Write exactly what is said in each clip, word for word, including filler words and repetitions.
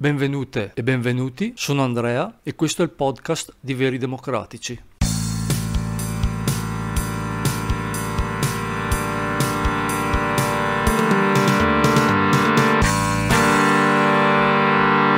Benvenute e benvenuti, sono Andrea e questo è il podcast di Veri Democratici.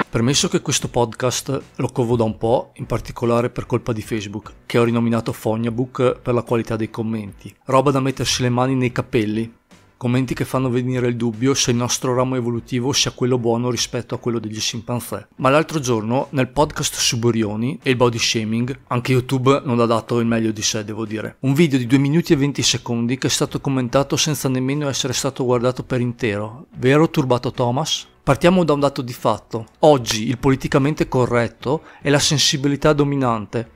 Premesso che questo podcast lo covo da un po', in particolare per colpa di Facebook, che ho rinominato Fognabook per la qualità dei commenti. Roba da mettersi le mani nei capelli. Commenti che fanno venire il dubbio se il nostro ramo evolutivo sia quello buono rispetto a quello degli scimpanzé. Ma l'altro giorno, nel podcast su Burioni e il body shaming, anche YouTube non ha dato il meglio di sé, devo dire. Un video di due minuti e venti secondi che è stato commentato senza nemmeno essere stato guardato per intero. Vero, turbato Thomas? Partiamo da un dato di fatto. Oggi il politicamente corretto è la sensibilità dominante.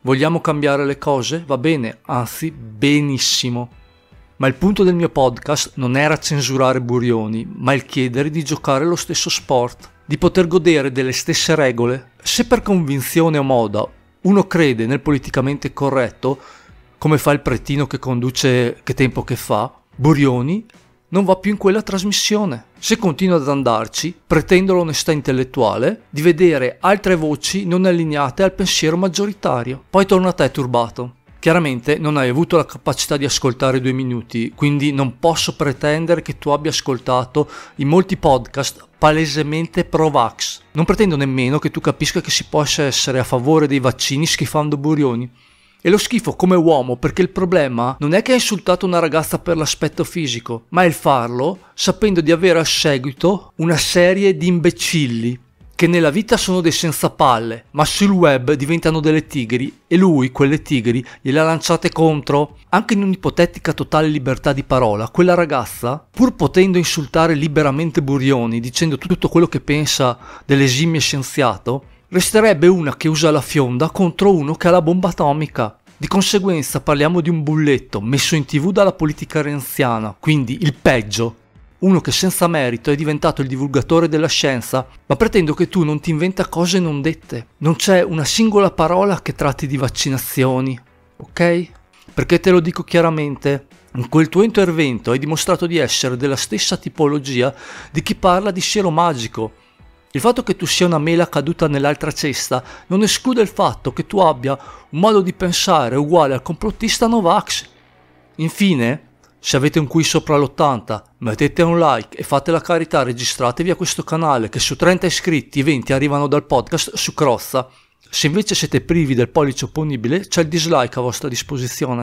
Vogliamo cambiare le cose? Va bene, anzi, benissimo. Ma il punto del mio podcast non era censurare Burioni, ma il chiedere di giocare lo stesso sport, di poter godere delle stesse regole. Se per convinzione o moda uno crede nel politicamente corretto, come fa il pretino che conduce Che Tempo Che Fa, Burioni non va più in quella trasmissione. Se continua ad andarci, pretendo l'onestà intellettuale di vedere altre voci non allineate al pensiero maggioritario. Poi torna a te turbato. Chiaramente non hai avuto la capacità di ascoltare due minuti, quindi non posso pretendere che tu abbia ascoltato i molti podcast palesemente pro-vax. Non pretendo nemmeno che tu capisca che si possa essere a favore dei vaccini schifando Burioni. E lo schifo come uomo perché il problema non è che hai insultato una ragazza per l'aspetto fisico, ma è il farlo sapendo di avere a seguito una serie di imbecilli che nella vita sono dei senza palle, ma sul web diventano delle tigri e lui quelle tigri gliela lanciate contro. Anche in un'ipotetica totale libertà di parola, quella ragazza, pur potendo insultare liberamente Burioni dicendo tutto quello che pensa dell'esimio scienziato, resterebbe una che usa la fionda contro uno che ha la bomba atomica. Di conseguenza parliamo di un bulletto messo in tv dalla politica renziana, quindi il peggio. Uno che senza merito è diventato il divulgatore della scienza, ma pretendo che tu non ti inventa cose non dette. Non c'è una singola parola che tratti di vaccinazioni, ok? Perché te lo dico chiaramente, in quel tuo intervento hai dimostrato di essere della stessa tipologia di chi parla di siero magico. Il fatto che tu sia una mela caduta nell'altra cesta non esclude il fatto che tu abbia un modo di pensare uguale al complottista Novax. Infine, se avete un qui sopra l'ottanta, mettete un like e fate la carità, registratevi a questo canale che su trenta iscritti venti arrivano dal podcast su Crozza. Se invece siete privi del pollice opponibile, c'è il dislike a vostra disposizione.